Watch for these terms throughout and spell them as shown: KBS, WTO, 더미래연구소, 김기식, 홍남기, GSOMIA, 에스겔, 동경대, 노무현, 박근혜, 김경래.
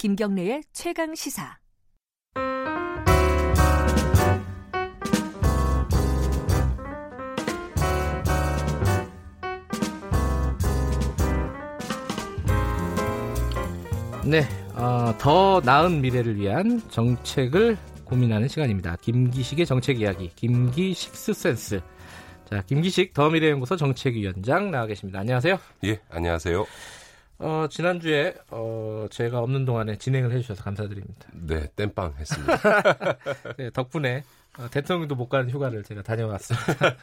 김경래의 최강 시사. 네, 더 나은 미래를 위한 정책을 고민하는 시간입니다. 김기식의 정책 이야기, 김기식스 센스. 자, 김기식 더미래연구소 정책위원장 나와 계십니다. 안녕하세요. 예, 안녕하세요. 지난주에 제가 없는 동안에 진행을 해주셔서 감사드립니다. 네, 땜빵 했습니다. 네, 덕분에 대통령도 못 가는 휴가를 제가 다녀왔습니다.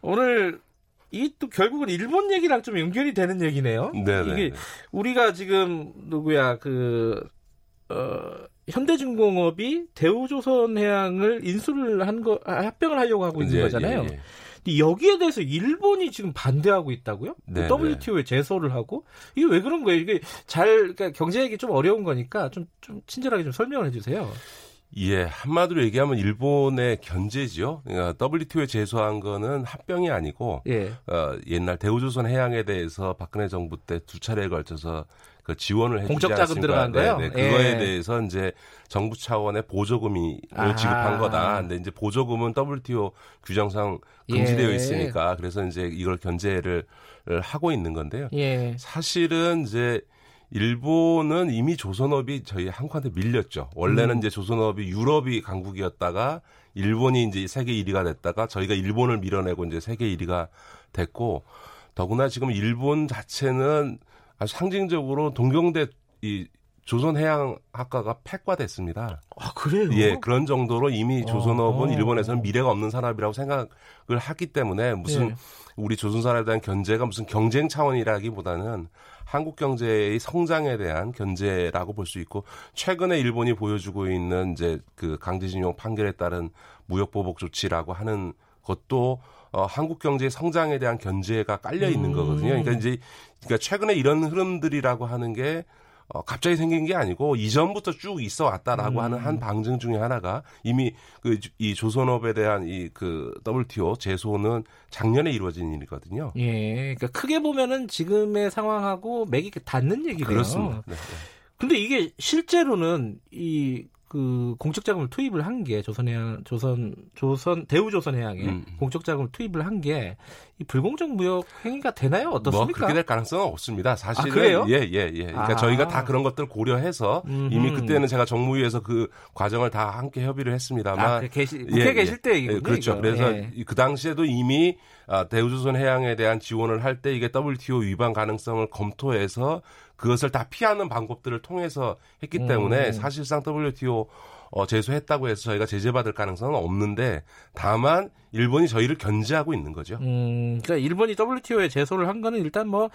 오늘 이 또 결국은 일본 얘기랑 좀 연결이 되는 얘기네요. 네네. 이게 우리가 지금 현대중공업이 대우조선해양을 인수를 한 거 합병을 하려고 하고 있는 거잖아요. 예, 예. 근데 여기에 대해서 일본이 지금 반대하고 있다고요? 네네. WTO에 제소를 하고 이게 왜 그런 거예요? 이게 그러니까 경제 얘기 좀 어려운 거니까 좀 친절하게 좀 설명을 해주세요. 예, 한마디로 얘기하면 일본의 견제지요. 그러니까 WTO에 제소한 거는 합병이 아니고 예. 옛날 대우조선해양에 대해서 박근혜 정부 때 두 차례에 걸쳐서 그 지원을 해주지 공적 자금 들어간 거예요. 네, 그거에 예. 대해서 이제 정부 차원의 보조금이 지급한 거다. 근데 이제 보조금은 WTO 규정상 금지되어 있으니까 예. 그래서 이제 이걸 견제를 하고 있는 건데요. 예. 사실은 이제 일본은 이미 조선업이 저희 한국한테 밀렸죠. 원래는 이제 조선업이 유럽이 강국이었다가 일본이 이제 세계 1위가 됐다가 저희가 일본을 밀어내고 이제 세계 1위가 됐고 더구나 지금 일본 자체는 아주 상징적으로 동경대 이 조선해양학과가 폐과됐습니다. 아, 그래요? 예, 그런 정도로 이미 조선업은 일본에서는 미래가 없는 산업이라고 생각을 하기 때문에 무슨 예. 우리 조선산업에 대한 견제가 무슨 경쟁 차원이라기보다는 한국 경제의 성장에 대한 견제라고 볼 수 있고 최근에 일본이 보여주고 있는 이제 그 강제징용 판결에 따른 무역보복 조치라고 하는 것도 한국 경제의 성장에 대한 견제가 깔려 있는 거거든요. 그러니까 최근에 이런 흐름들이라고 하는 게 갑자기 생긴 게 아니고 이전부터 쭉 있어 왔다라고 하는 한 방증 중에 하나가 이미 이 조선업에 대한 이 그 WTO 제소는 작년에 이루어진 일이거든요. 예, 그러니까 크게 보면은 지금의 상황하고 맥이 닿는 얘기네요. 그렇습니다. 네, 네. 근데 이게 실제로는 이 그 공적 자금을 투입을 한 게 대우조선해양에 공적 자금을 투입을 한 게 이 불공정 무역 행위가 되나요? 어떻습니까? 뭐 그렇게 될 가능성은 없습니다. 사실은 그래요? 예. 그러니까 저희가 다 그런 것들 고려해서 이미 그때는 제가 정무위에서 그 과정을 다 함께 협의를 했습니다만 국회에 계실 때 이거군요. 그렇죠. 이거. 그래서 그 당시에도 이미 대우조선해양에 대한 지원을 할 때 이게 WTO 위반 가능성을 검토해서 그것을 다 피하는 방법들을 통해서 했기 때문에 사실상 WTO 제소했다고 해서 저희가 제재받을 가능성은 없는데 다만 일본이 저희를 견제하고 있는 거죠. 그러니까 일본이 WTO에 제소를 한 거는 일단 뭐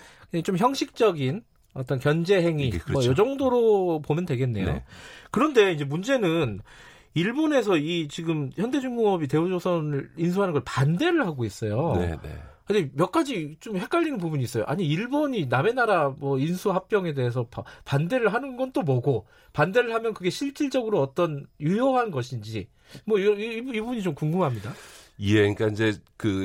좀 형식적인 어떤 견제 행위 그렇죠. 뭐 이 정도로 보면 되겠네요. 네. 그런데 이제 문제는 일본에서 이 지금 현대중공업이 대우조선을 인수하는 걸 반대를 하고 있어요. 네, 네. 근데 몇 가지 좀 헷갈리는 부분이 있어요. 아니 일본이 남의 나라 뭐 인수 합병에 대해서 반대를 하는 건 또 뭐고 반대를 하면 그게 실질적으로 어떤 유효한 것인지 뭐 이 부분이 좀 궁금합니다. 예, 그러니까 이제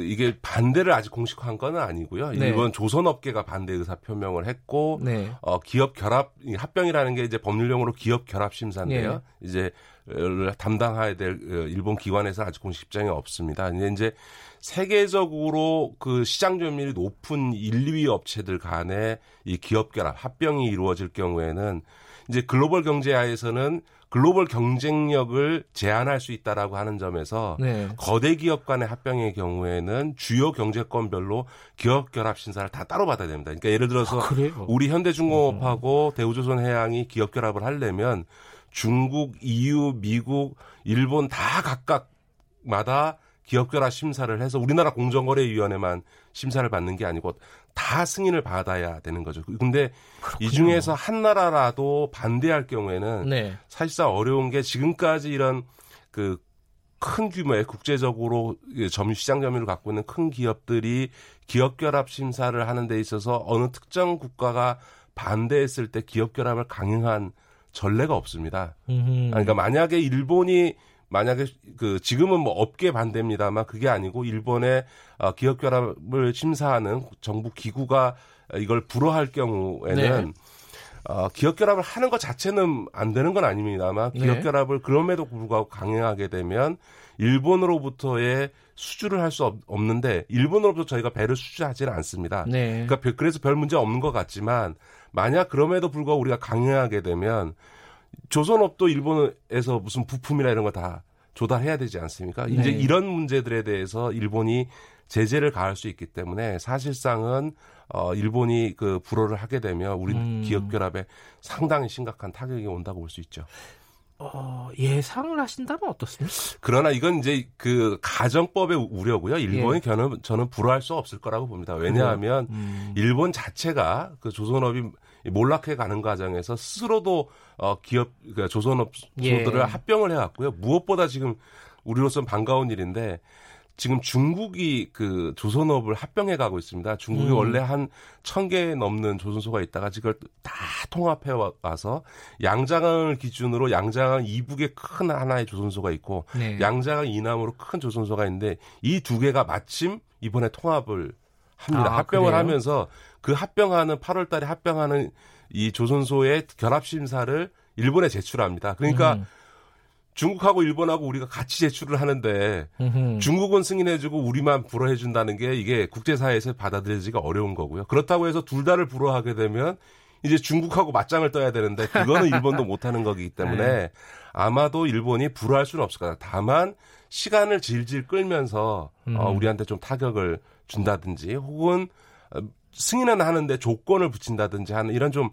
이게 반대를 아직 공식화한 건 아니고요. 네. 일본 조선업계가 반대 의사 표명을 했고 네. 기업 결합 합병이라는 게 이제 법률용어로 기업 결합 심사인데요. 네. 이제 담당해야 될 일본 기관에서 아직 공식 입장이 없습니다. 이제 세계적으로 그 시장 점유율이 높은 1, 2위 업체들 간의 이 기업 결합 합병이 이루어질 경우에는 이제 글로벌 경제하에서는 글로벌 경쟁력을 제한할 수 있다라고 하는 점에서 네. 거대 기업 간의 합병의 경우에는 주요 경제권별로 기업 결합 심사를 다 따로 받아야 됩니다. 그러니까 예를 들어서 우리 현대중공업하고 대우조선해양이 기업 결합을 하려면 중국, EU, 미국, 일본 다 각각마다 기업 결합 심사를 해서 우리나라 공정거래위원회만 심사를 받는 게 아니고 다 승인을 받아야 되는 거죠. 근데 이 중에서 한 나라라도 반대할 경우에는 네. 사실상 어려운 게 지금까지 이런 큰 규모의 국제적으로 시장 점유를 갖고 있는 큰 기업들이 기업 결합 심사를 하는 데 있어서 어느 특정 국가가 반대했을 때 기업 결합을 강행한 전례가 없습니다. 그러니까 만약에 일본이 지금은 뭐 업계 반대입니다만 그게 아니고 일본의 기업 결합을 심사하는 정부 기구가 이걸 불허할 경우에는 기업 결합을 하는 것 자체는 안 되는 건 아닙니다만 기업 결합을 그럼에도 불구하고 강행하게 되면 일본으로부터의 수주를 할 수 없는데 일본으로부터 저희가 배를 수주하지는 않습니다. 네. 그러니까 그래서 별 문제 없는 것 같지만 만약 그럼에도 불구하고 우리가 강행하게 되면 조선업도 일본에서 무슨 부품이나 이런 거 다 조달해야 되지 않습니까? 이제 이런 문제들에 대해서 일본이 제재를 가할 수 있기 때문에 사실상은 일본이 그 불허를 하게 되면 우리 기업 결합에 상당히 심각한 타격이 온다고 볼 수 있죠. 예상을 하신다면 어떻습니까? 그러나 이건 이제 그 가정법의 우려고요. 일본이 저는 불허할 수 없을 거라고 봅니다. 왜냐하면 일본 자체가 그 조선업이 몰락해 가는 과정에서 스스로도 그러니까 조선업 소들을 합병을 해왔고요. 무엇보다 지금 우리로서는 반가운 일인데 지금 중국이 그 조선업을 합병해 가고 있습니다. 중국이 원래 한 1,000개 넘는 조선소가 있다가 지금 다 통합해 와서 양자강을 기준으로 양자강 이북에 큰 하나의 조선소가 있고 양자강 이남으로 큰 조선소가 있는데 이 두 개가 마침 이번에 통합을 합니다. 합병을 하면서 그 합병하는 8월 달에 합병하는 이 조선소의 결합심사를 일본에 제출합니다. 그러니까 중국하고 일본하고 우리가 같이 제출을 하는데 중국은 승인해주고 우리만 불허해준다는 게 이게 국제사회에서 받아들여지기가 어려운 거고요. 그렇다고 해서 둘 다를 불허하게 되면 이제 중국하고 맞짱을 떠야 되는데 그거는 일본도 못하는 거기 때문에 아마도 일본이 불허할 수는 없을 거다. 다만 시간을 질질 끌면서 우리한테 좀 타격을 준다든지 혹은 승인은 하는데 조건을 붙인다든지 하는 이런 좀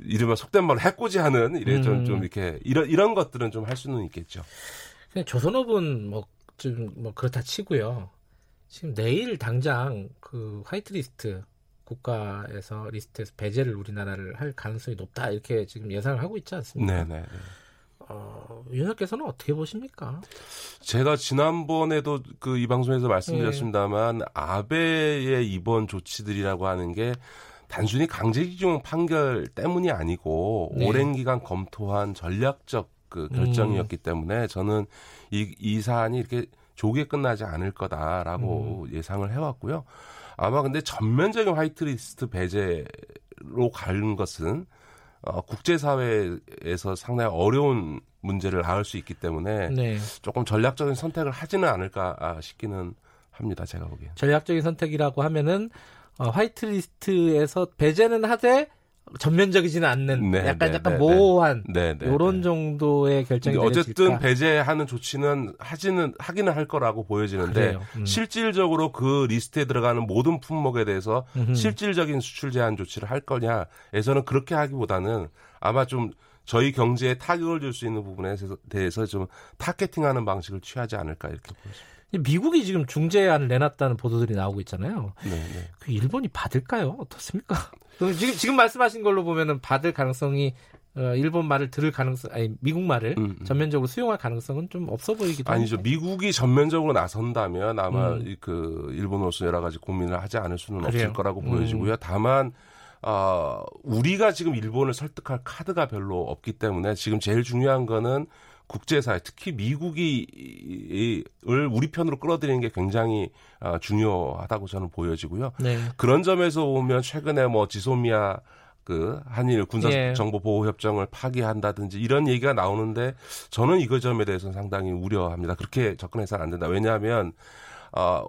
이른바 속된 말로 해코지하는 이래 좀 이렇게 이런 것들은 좀 할 수는 있겠죠. 근데 조선업은 그렇다 치고요. 지금 내일 당장 그 화이트리스트 국가에서 리스트에서 배제를 우리나라를 할 가능성이 높다 이렇게 지금 예상을 하고 있지 않습니까? 네네. 윤석께서는 어떻게 보십니까? 제가 지난번에도 그 이 방송에서 말씀드렸습니다만 아베의 이번 조치들이라고 하는 게 단순히 강제징용 판결 때문이 아니고 오랜 기간 검토한 전략적 그 결정이었기 때문에 저는 이 사안이 이렇게 조기에 끝나지 않을 거다라고 예상을 해왔고요. 아마 근데 전면적인 화이트리스트 배제로 가는 것은 국제사회에서 상당히 어려운 문제를 낳을 수 있기 때문에 조금 전략적인 선택을 하지는 않을까 싶기는 합니다. 제가 보기엔. 전략적인 선택이라고 하면은 화이트리스트에서 배제는 하되 전면적이지는 않는 약간 모호한 이런 정도의 결정이 되겠습니다. 어쨌든 배제하는 조치는 하기는 할 거라고 보여지는데 실질적으로 그 리스트에 들어가는 모든 품목에 대해서 실질적인 수출 제한 조치를 할 거냐에서는 그렇게 하기보다는 아마 좀 저희 경제에 타격을 줄 수 있는 부분에 대해서 좀 타겟팅하는 방식을 취하지 않을까 이렇게 보입니다. 미국이 지금 중재안을 내놨다는 보도들이 나오고 있잖아요. 그 일본이 받을까요? 어떻습니까? 지금 말씀하신 걸로 보면은 받을 가능성이 일본 말을 들을 가능성, 아니 미국 말을 전면적으로 수용할 가능성은 좀 없어 보이기도 하죠. 아니죠. 미국이 전면적으로 나선다면 아마 그 일본으로서 여러 가지 고민을 하지 않을 수는 없을 거라고 보여지고요. 다만 우리가 지금 일본을 설득할 카드가 별로 없기 때문에 지금 제일 중요한 거는 국제사회, 특히 미국을 우리 편으로 끌어들이는 게 굉장히 중요하다고 저는 보여지고요. 그런 점에서 보면 최근에 GSOMIA 그 한일 군사정보보호협정을 파기한다든지 이런 얘기가 나오는데 저는 이 점에 대해서는 상당히 우려합니다. 그렇게 접근해서는 안 된다. 왜냐하면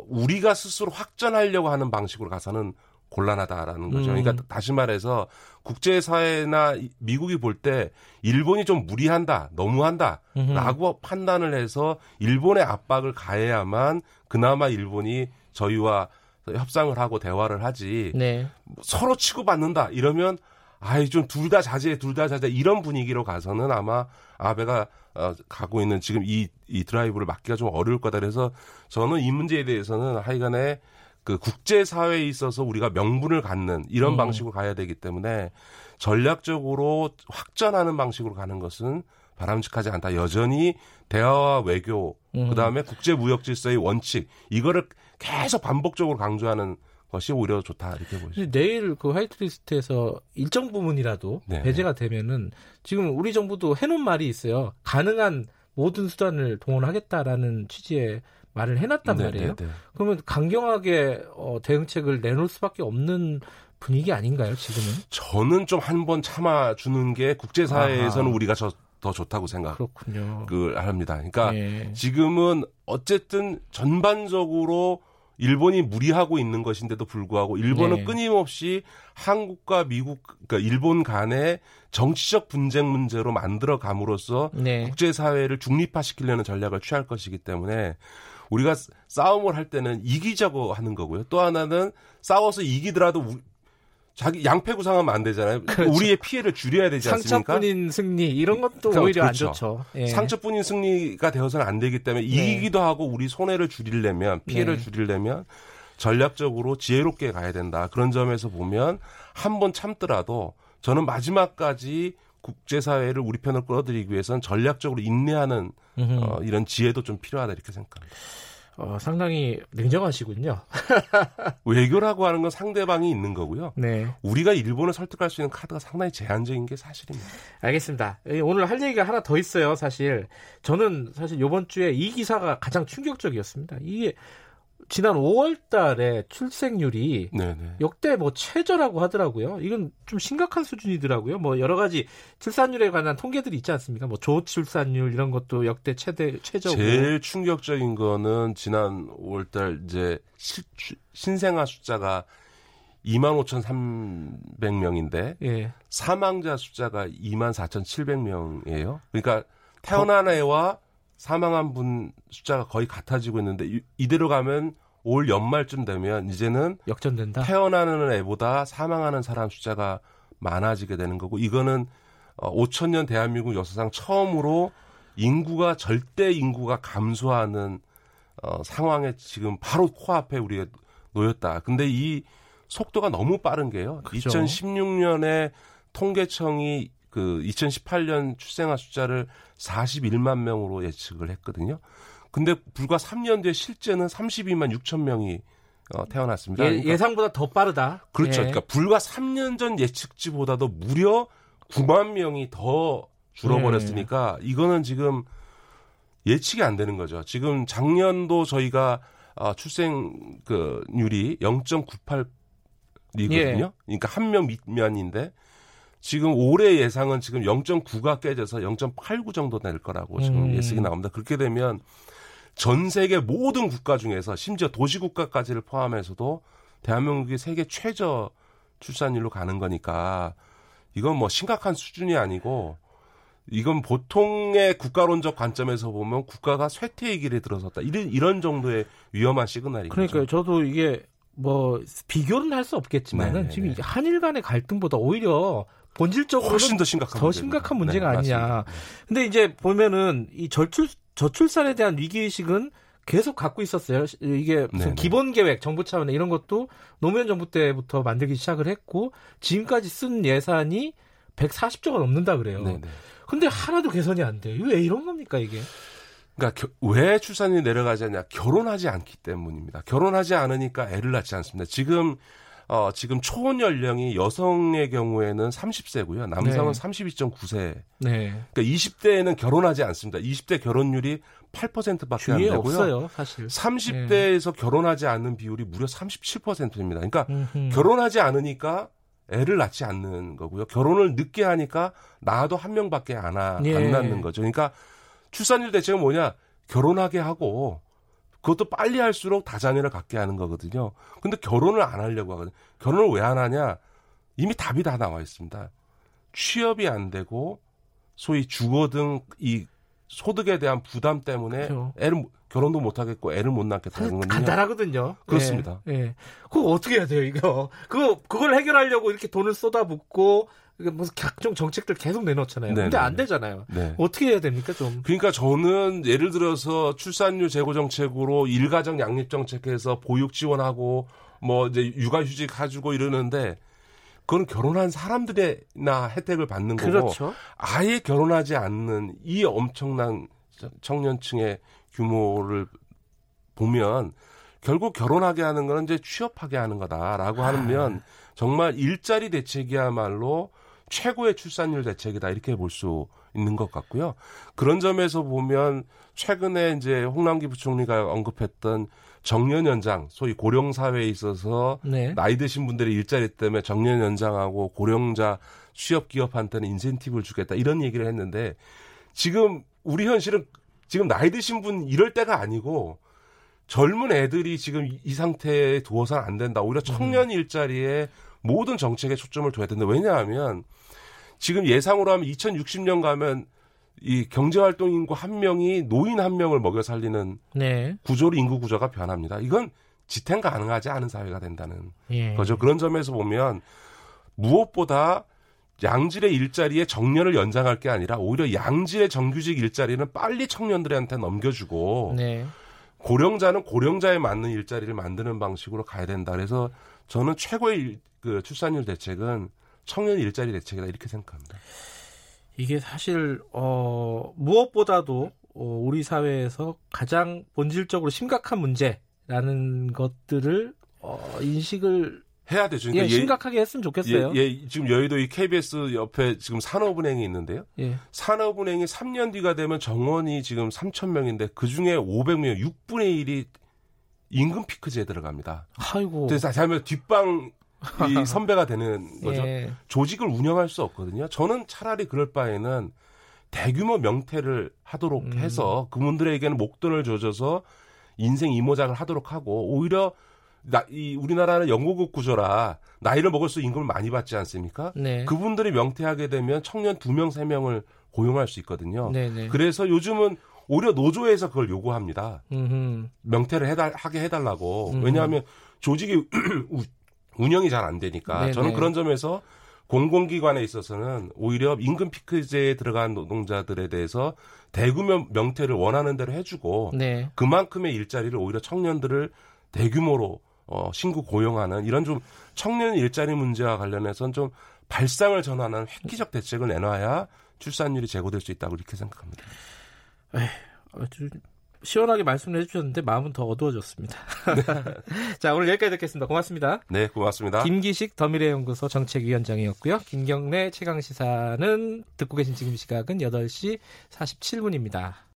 우리가 스스로 확전하려고 하는 방식으로 가서는 곤란하다라는 거죠. 그러니까 다시 말해서 국제사회나 미국이 볼 때 일본이 좀 무리한다, 너무한다 라고 판단을 해서 일본의 압박을 가해야만 그나마 일본이 저희와 협상을 하고 대화를 하지 서로 치고받는다 이러면 아이 좀 둘 다 자제, 둘 다 자제 이런 분위기로 가서는 아마 아베가 가고 있는 지금 이 드라이브를 막기가 좀 어려울 거다. 그래서 저는 이 문제에 대해서는 하여간에 그 국제사회에 있어서 우리가 명분을 갖는 이런 방식으로 가야 되기 때문에 전략적으로 확전하는 방식으로 가는 것은 바람직하지 않다. 여전히 대화와 외교, 그다음에 국제무역질서의 원칙 이거를 계속 반복적으로 강조하는 것이 오히려 좋다 이렇게 보시죠. 내일 그 화이트리스트에서 일정 부분이라도 배제가 되면은 지금 우리 정부도 해놓은 말이 있어요. 가능한 모든 수단을 동원하겠다라는 취지의 말을 해놨단 말이에요. 그러면 강경하게 대응책을 내놓을 수밖에 없는 분위기 아닌가요, 지금은? 저는 좀 한 번 참아주는 게 국제사회에서는 우리가 더 좋다고 생각을 합니다. 그러니까 네. 지금은 어쨌든 전반적으로 일본이 무리하고 있는 것인데도 불구하고 일본은 네. 끊임없이 한국과 미국, 그러니까 일본 간의 정치적 분쟁 문제로 만들어감으로써 네. 국제사회를 중립화시키려는 전략을 취할 것이기 때문에 우리가 싸움을 할 때는 이기자고 하는 거고요. 또 하나는 싸워서 이기더라도 자기 양패 구상하면 안 되잖아요. 그렇죠. 우리의 피해를 줄여야 되지 않습니까? 상처뿐인 승리 이런 것도 오히려 그렇죠. 안 좋죠. 예. 상처뿐인 승리가 되어서는 안 되기 때문에 네. 이기기도 하고 우리 손해를 줄이려면 피해를 네. 줄이려면 전략적으로 지혜롭게 가야 된다. 그런 점에서 보면 한 번 참더라도 저는 마지막까지 국제사회를 우리 편으로 끌어들이기 위해서는 전략적으로 인내하는 이런 지혜도 좀 필요하다 이렇게 생각합니다. 상당히 냉정하시군요. 외교라고 하는 건 상대방이 있는 거고요. 네. 우리가 일본을 설득할 수 있는 카드가 상당히 제한적인 게 사실입니다. 알겠습니다. 오늘 할 얘기가 하나 더 있어요. 사실 저는 사실 이번 주에 이 기사가 가장 충격적이었습니다. 이게 지난 5월 달에 출생률이 네네. 역대 뭐 최저라고 하더라고요. 이건 좀 심각한 수준이더라고요. 뭐 여러 가지 출산율에 관한 통계들이 있지 않습니까? 뭐 조출산율 이런 것도 역대 최저고. 제일 충격적인 거는 지난 5월 달 이제 신생아 숫자가 25,300명인데 예. 사망자 숫자가 24,700명이에요. 그러니까 태어난 애와 사망한 분 숫자가 거의 같아지고 있는데 이대로 가면 올 연말쯤 되면 이제는 역전된다. 태어나는 애보다 사망하는 사람 숫자가 많아지게 되는 거고 이거는 5천년 대한민국 역사상 처음으로 인구가 절대 인구가 감소하는 상황에 지금 바로 코앞에 우리가 놓였다. 근데 이 속도가 너무 빠른 게요. 그렇죠. 2016년에 통계청이 2018년 출생아 숫자를 41만 명으로 예측을 했거든요. 근데 불과 3년 뒤에 실제는 32만 6천 명이 태어났습니다. 그러니까 예상보다 더 빠르다. 그렇죠. 예. 그러니까 불과 3년 전 예측치보다도 무려 9만 명이 더 줄어버렸으니까 이거는 지금 예측이 안 되는 거죠. 지금 작년도 저희가 출생률이 0.98이거든요. 예. 그러니까 한 명 밑면인데 지금 올해 예상은 지금 0.9가 깨져서 0.89 정도 될 거라고 지금 예측이 나옵니다. 그렇게 되면 전 세계 모든 국가 중에서 심지어 도시국가까지를 포함해서도 대한민국이 세계 최저 출산율로 가는 거니까 이건 뭐 심각한 수준이 아니고 이건 보통의 국가론적 관점에서 보면 국가가 쇠퇴의 길에 들어섰다. 이런 정도의 위험한 시그널이죠. 그러니까요. 저도 이게 뭐 비교는 할 수 없겠지만은 지금 한일 간의 갈등보다 오히려 본질적으로는 훨씬 더 심각한 문제가 네, 아니냐. 맞습니다. 근데 이제 보면은 이 저출산에 대한 위기의식은 계속 갖고 있었어요. 이게 무슨 기본계획, 정부 차원에 이런 것도 노무현 정부 때부터 만들기 시작을 했고 지금까지 쓴 예산이 140조가 넘는다 그래요. 네네. 근데 하나도 개선이 안 돼요. 왜 이런 겁니까 이게? 그러니까 왜 출산율이 내려가지 않냐. 결혼하지 않기 때문입니다. 결혼하지 않으니까 애를 낳지 않습니다. 지금 초혼 연령이 여성의 경우에는 30세고요. 남성은 네. 32.9세. 네. 그러니까 20대에는 결혼하지 않습니다. 20대 결혼율이 8%밖에 안 되고요. 없어요, 사실. 30대에서 네. 결혼하지 않는 비율이 무려 37%입니다. 그러니까 결혼하지 않으니까 애를 낳지 않는 거고요. 결혼을 늦게 하니까 낳아도 한 명밖에 안 낳는 거죠. 그러니까 출산율 대책은 뭐냐? 결혼하게 하고 그것도 빨리 할수록 다자녀를 갖게 하는 거거든요. 근데 결혼을 안 하려고 하거든요. 결혼을 왜 안 하냐? 이미 답이 다 나와 있습니다. 취업이 안 되고 소위 주거 등 이 소득에 대한 부담 때문에 그렇죠. 결혼도 못 하겠고 애를 못 낳겠다는 거거든요. 간단하거든요. 그렇습니다. 예. 예. 그거 어떻게 해야 돼요, 이거? 그걸 해결하려고 이렇게 돈을 쏟아붓고 무슨 각종 정책들 계속 내놓잖아요. 네네. 근데 안 되잖아요. 네. 어떻게 해야 됩니까 좀? 그러니까 저는 예를 들어서 출산율 제고 정책으로 일가정 양립 정책해서 보육 지원하고 뭐 이제 육아휴직 가지고 이러는데 그건 결혼한 사람들이나 혜택을 받는 거고 그렇죠. 아예 결혼하지 않는 이 엄청난 청년층의 규모를 보면 결국 결혼하게 하는 건 이제 취업하게 하는 거다라고 하면 정말 일자리 대책이야말로 최고의 출산율 대책이다 이렇게 볼 수 있는 것 같고요. 그런 점에서 보면 최근에 이제 홍남기 부총리가 언급했던 정년 연장, 소위 고령 사회에 있어서 네. 나이 드신 분들의 일자리 때문에 정년 연장하고 고령자 취업 기업한테는 인센티브를 주겠다 이런 얘기를 했는데 지금 우리 현실은 지금 나이 드신 분 이럴 때가 아니고 젊은 애들이 지금 이 상태에 두어서는 안 된다. 오히려 청년 일자리에 모든 정책에 초점을 둬야 된다. 왜냐하면 지금 예상으로 하면 2060년 가면 이 경제활동 인구 한 명이 노인 한 명을 먹여 살리는 네. 구조로 인구 구조가 변합니다. 이건 지탱 가능하지 않은 사회가 된다는 예. 거죠. 그런 점에서 보면 무엇보다 양질의 일자리에 정년을 연장할 게 아니라 오히려 양질의 정규직 일자리는 빨리 청년들한테 넘겨주고 네. 고령자는 고령자에 맞는 일자리를 만드는 방식으로 가야 된다. 그래서 저는 최고의 그 출산율 대책은 청년 일자리 대책이다 이렇게 생각합니다. 이게 사실 무엇보다도 우리 사회에서 가장 본질적으로 심각한 문제라는 것들을 인식을 해야 되죠. 그러니까 예, 심각하게 했으면 좋겠어요. 예, 지금 여의도 이 KBS 옆에 지금 산업은행이 있는데요. 예. 산업은행이 3년 뒤가 되면 정원이 지금 3,000명인데 그중에 500명, 6분의 1이 임금 피크제에 들어갑니다. 아이고. 그래서 다시 하면 뒷방 이 선배가 되는 거죠. 예. 조직을 운영할 수 없거든요. 저는 차라리 그럴 바에는 대규모 명퇴를 하도록 해서 그분들에게는 목돈을 줘줘서 인생 이모작을 하도록 하고 오히려 우리나라는 연고국 구조라 나이를 먹을수록 임금을 많이 받지 않습니까? 네. 그분들이 명퇴하게 되면 청년 2명, 3명을 고용할 수 있거든요. 네네. 그래서 요즘은 오히려 노조에서 그걸 요구합니다. 명퇴를 하게 해달라고. 왜냐하면 조직이 운영이 잘 안 되니까. 네네. 저는 그런 점에서 공공기관에 있어서는 오히려 임금 피크제에 들어간 노동자들에 대해서 대규모 명퇴를 원하는 대로 해주고 네. 그만큼의 일자리를 오히려 청년들을 대규모로 신규 고용하는 이런 좀 청년 일자리 문제와 관련해서는 좀 발상을 전환하는 획기적 대책을 내놔야 출산율이 제고될 수 있다고 이렇게 생각합니다. 에이, 아주 시원하게 말씀을 해주셨는데 마음은 더 어두워졌습니다. 네. 자, 오늘 여기까지 듣겠습니다. 고맙습니다. 네, 고맙습니다. 김기식 더미래연구소 정책위원장이었고요. 김경래 최강시사는 듣고 계신 지금 시각은 8시 47분입니다.